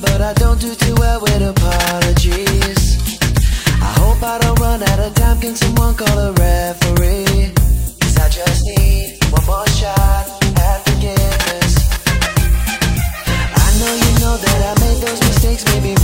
but I don't do too well with apologies. I hope I don't run out of time, can someone call a referee? 'Cause I just need one more shot at forgiveness. I know you know that I made those mistakes, maybe